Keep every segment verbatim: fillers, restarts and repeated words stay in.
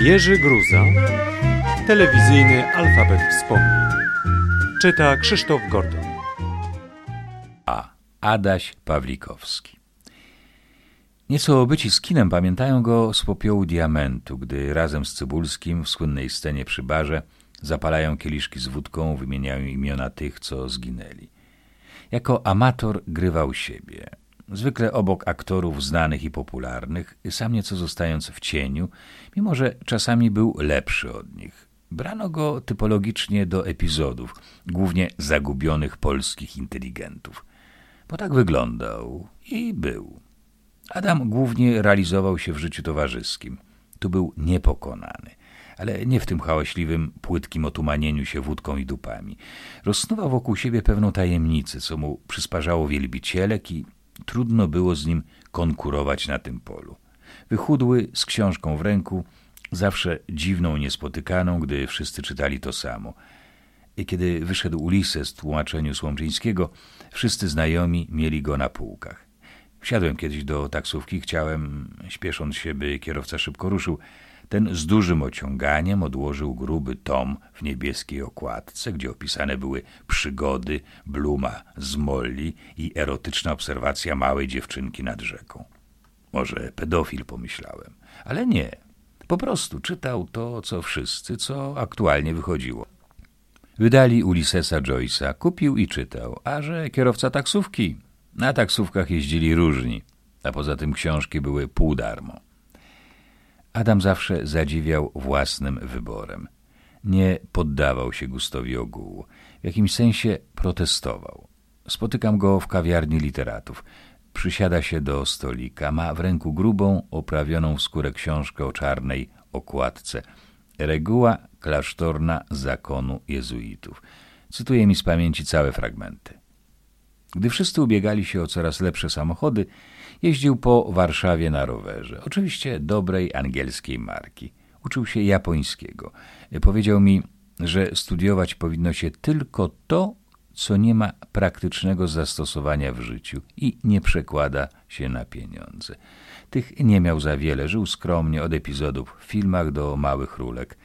Jerzy Gruza. Telewizyjny alfabet wspomnień. Czyta Krzysztof Gordon. A Adaś Pawlikowski. Nieco obyci z kinem pamiętają go z popiołu diamentu, gdy razem z Cybulskim w słynnej scenie przy barze zapalają kieliszki z wódką, wymieniają imiona tych, co zginęli. Jako amator grywał siebie. Zwykle obok aktorów znanych i popularnych, sam nieco zostając w cieniu, mimo że czasami był lepszy od nich. Brano go typologicznie do epizodów, głównie zagubionych polskich inteligentów. Bo tak wyglądał i był. Adam głównie realizował się w życiu towarzyskim. Tu był niepokonany, ale nie w tym hałaśliwym, płytkim otumanieniu się wódką i dupami. Rozsnuwał wokół siebie pewną tajemnicę, co mu przysparzało wielbicielek i trudno było z nim konkurować na tym polu. Wychudły, z książką w ręku, zawsze dziwną, niespotykaną, gdy wszyscy czytali to samo. I kiedy wyszedł Ulises w tłumaczeniu Słomczyńskiego, wszyscy znajomi mieli go na półkach. Wsiadłem kiedyś do taksówki, chciałem, śpiesząc się, by kierowca szybko ruszył. Ten z dużym ociąganiem odłożył gruby tom w niebieskiej okładce, gdzie opisane były przygody Bluma z Molly i erotyczna obserwacja małej dziewczynki nad rzeką. Może pedofil, pomyślałem, ale nie. Po prostu czytał to, co wszyscy, co aktualnie wychodziło. Wydali Ulisesa Joyce'a, kupił i czytał, a że kierowca taksówki. Na taksówkach jeździli różni, a poza tym książki były pół darmo. Adam zawsze zadziwiał własnym wyborem. Nie poddawał się gustowi ogółu. W jakimś sensie protestował. Spotykam go w kawiarni literatów. Przysiada się do stolika. Ma w ręku grubą, oprawioną w skórę książkę o czarnej okładce. Reguła klasztorna zakonu jezuitów. Cytuję mi z pamięci całe fragmenty. Gdy wszyscy ubiegali się o coraz lepsze samochody, jeździł po Warszawie na rowerze, oczywiście dobrej angielskiej marki. Uczył się japońskiego. Powiedział mi, że studiować powinno się tylko to, co nie ma praktycznego zastosowania w życiu i nie przekłada się na pieniądze. Tych nie miał za wiele, żył skromnie, od epizodów w filmach do małych rólek.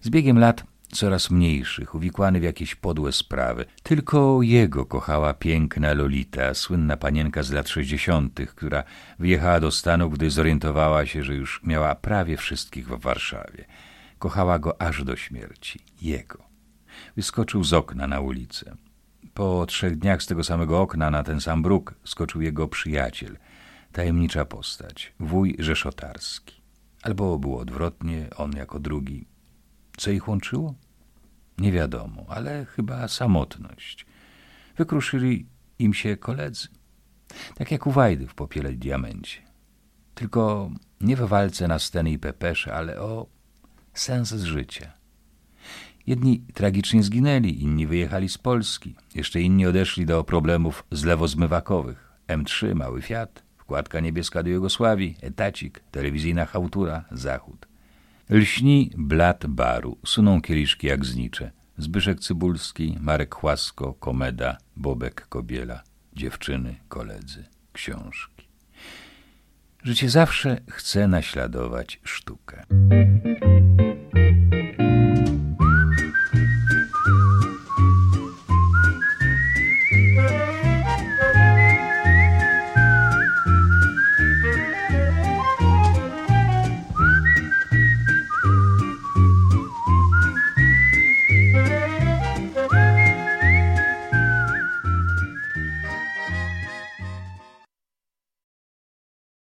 Z biegiem lat coraz mniejszych, uwikłany w jakieś podłe sprawy. Tylko jego kochała piękna Lolita, słynna panienka z lat sześćdziesiątych, która wyjechała do Stanów, gdy zorientowała się, że już miała prawie wszystkich w Warszawie. Kochała go aż do śmierci. Jego. Wyskoczył z okna na ulicę. Po trzech dniach z tego samego okna na ten sam bruk skoczył jego przyjaciel. Tajemnicza postać. Wuj Rzeszotarski. Albo było odwrotnie, on jako drugi. Co ich łączyło? Nie wiadomo, ale chyba samotność. Wykruszyli im się koledzy. Tak jak u Wajdy w Popiele Diamencie. Tylko nie w walce na sceny i pepesze, ale o sens życia. Jedni tragicznie zginęli, inni wyjechali z Polski. Jeszcze inni odeszli do problemów z lewozmywakowych. em trzy, mały Fiat, wkładka niebieska do Jugosławii, etacik, telewizyjna chałtura, Zachód. Lśni blat baru, suną kieliszki jak znicze. Zbyszek Cybulski, Marek Chłasko, Komeda, Bobek Kobiela, dziewczyny, koledzy, książki. Życie zawsze chce naśladować sztukę.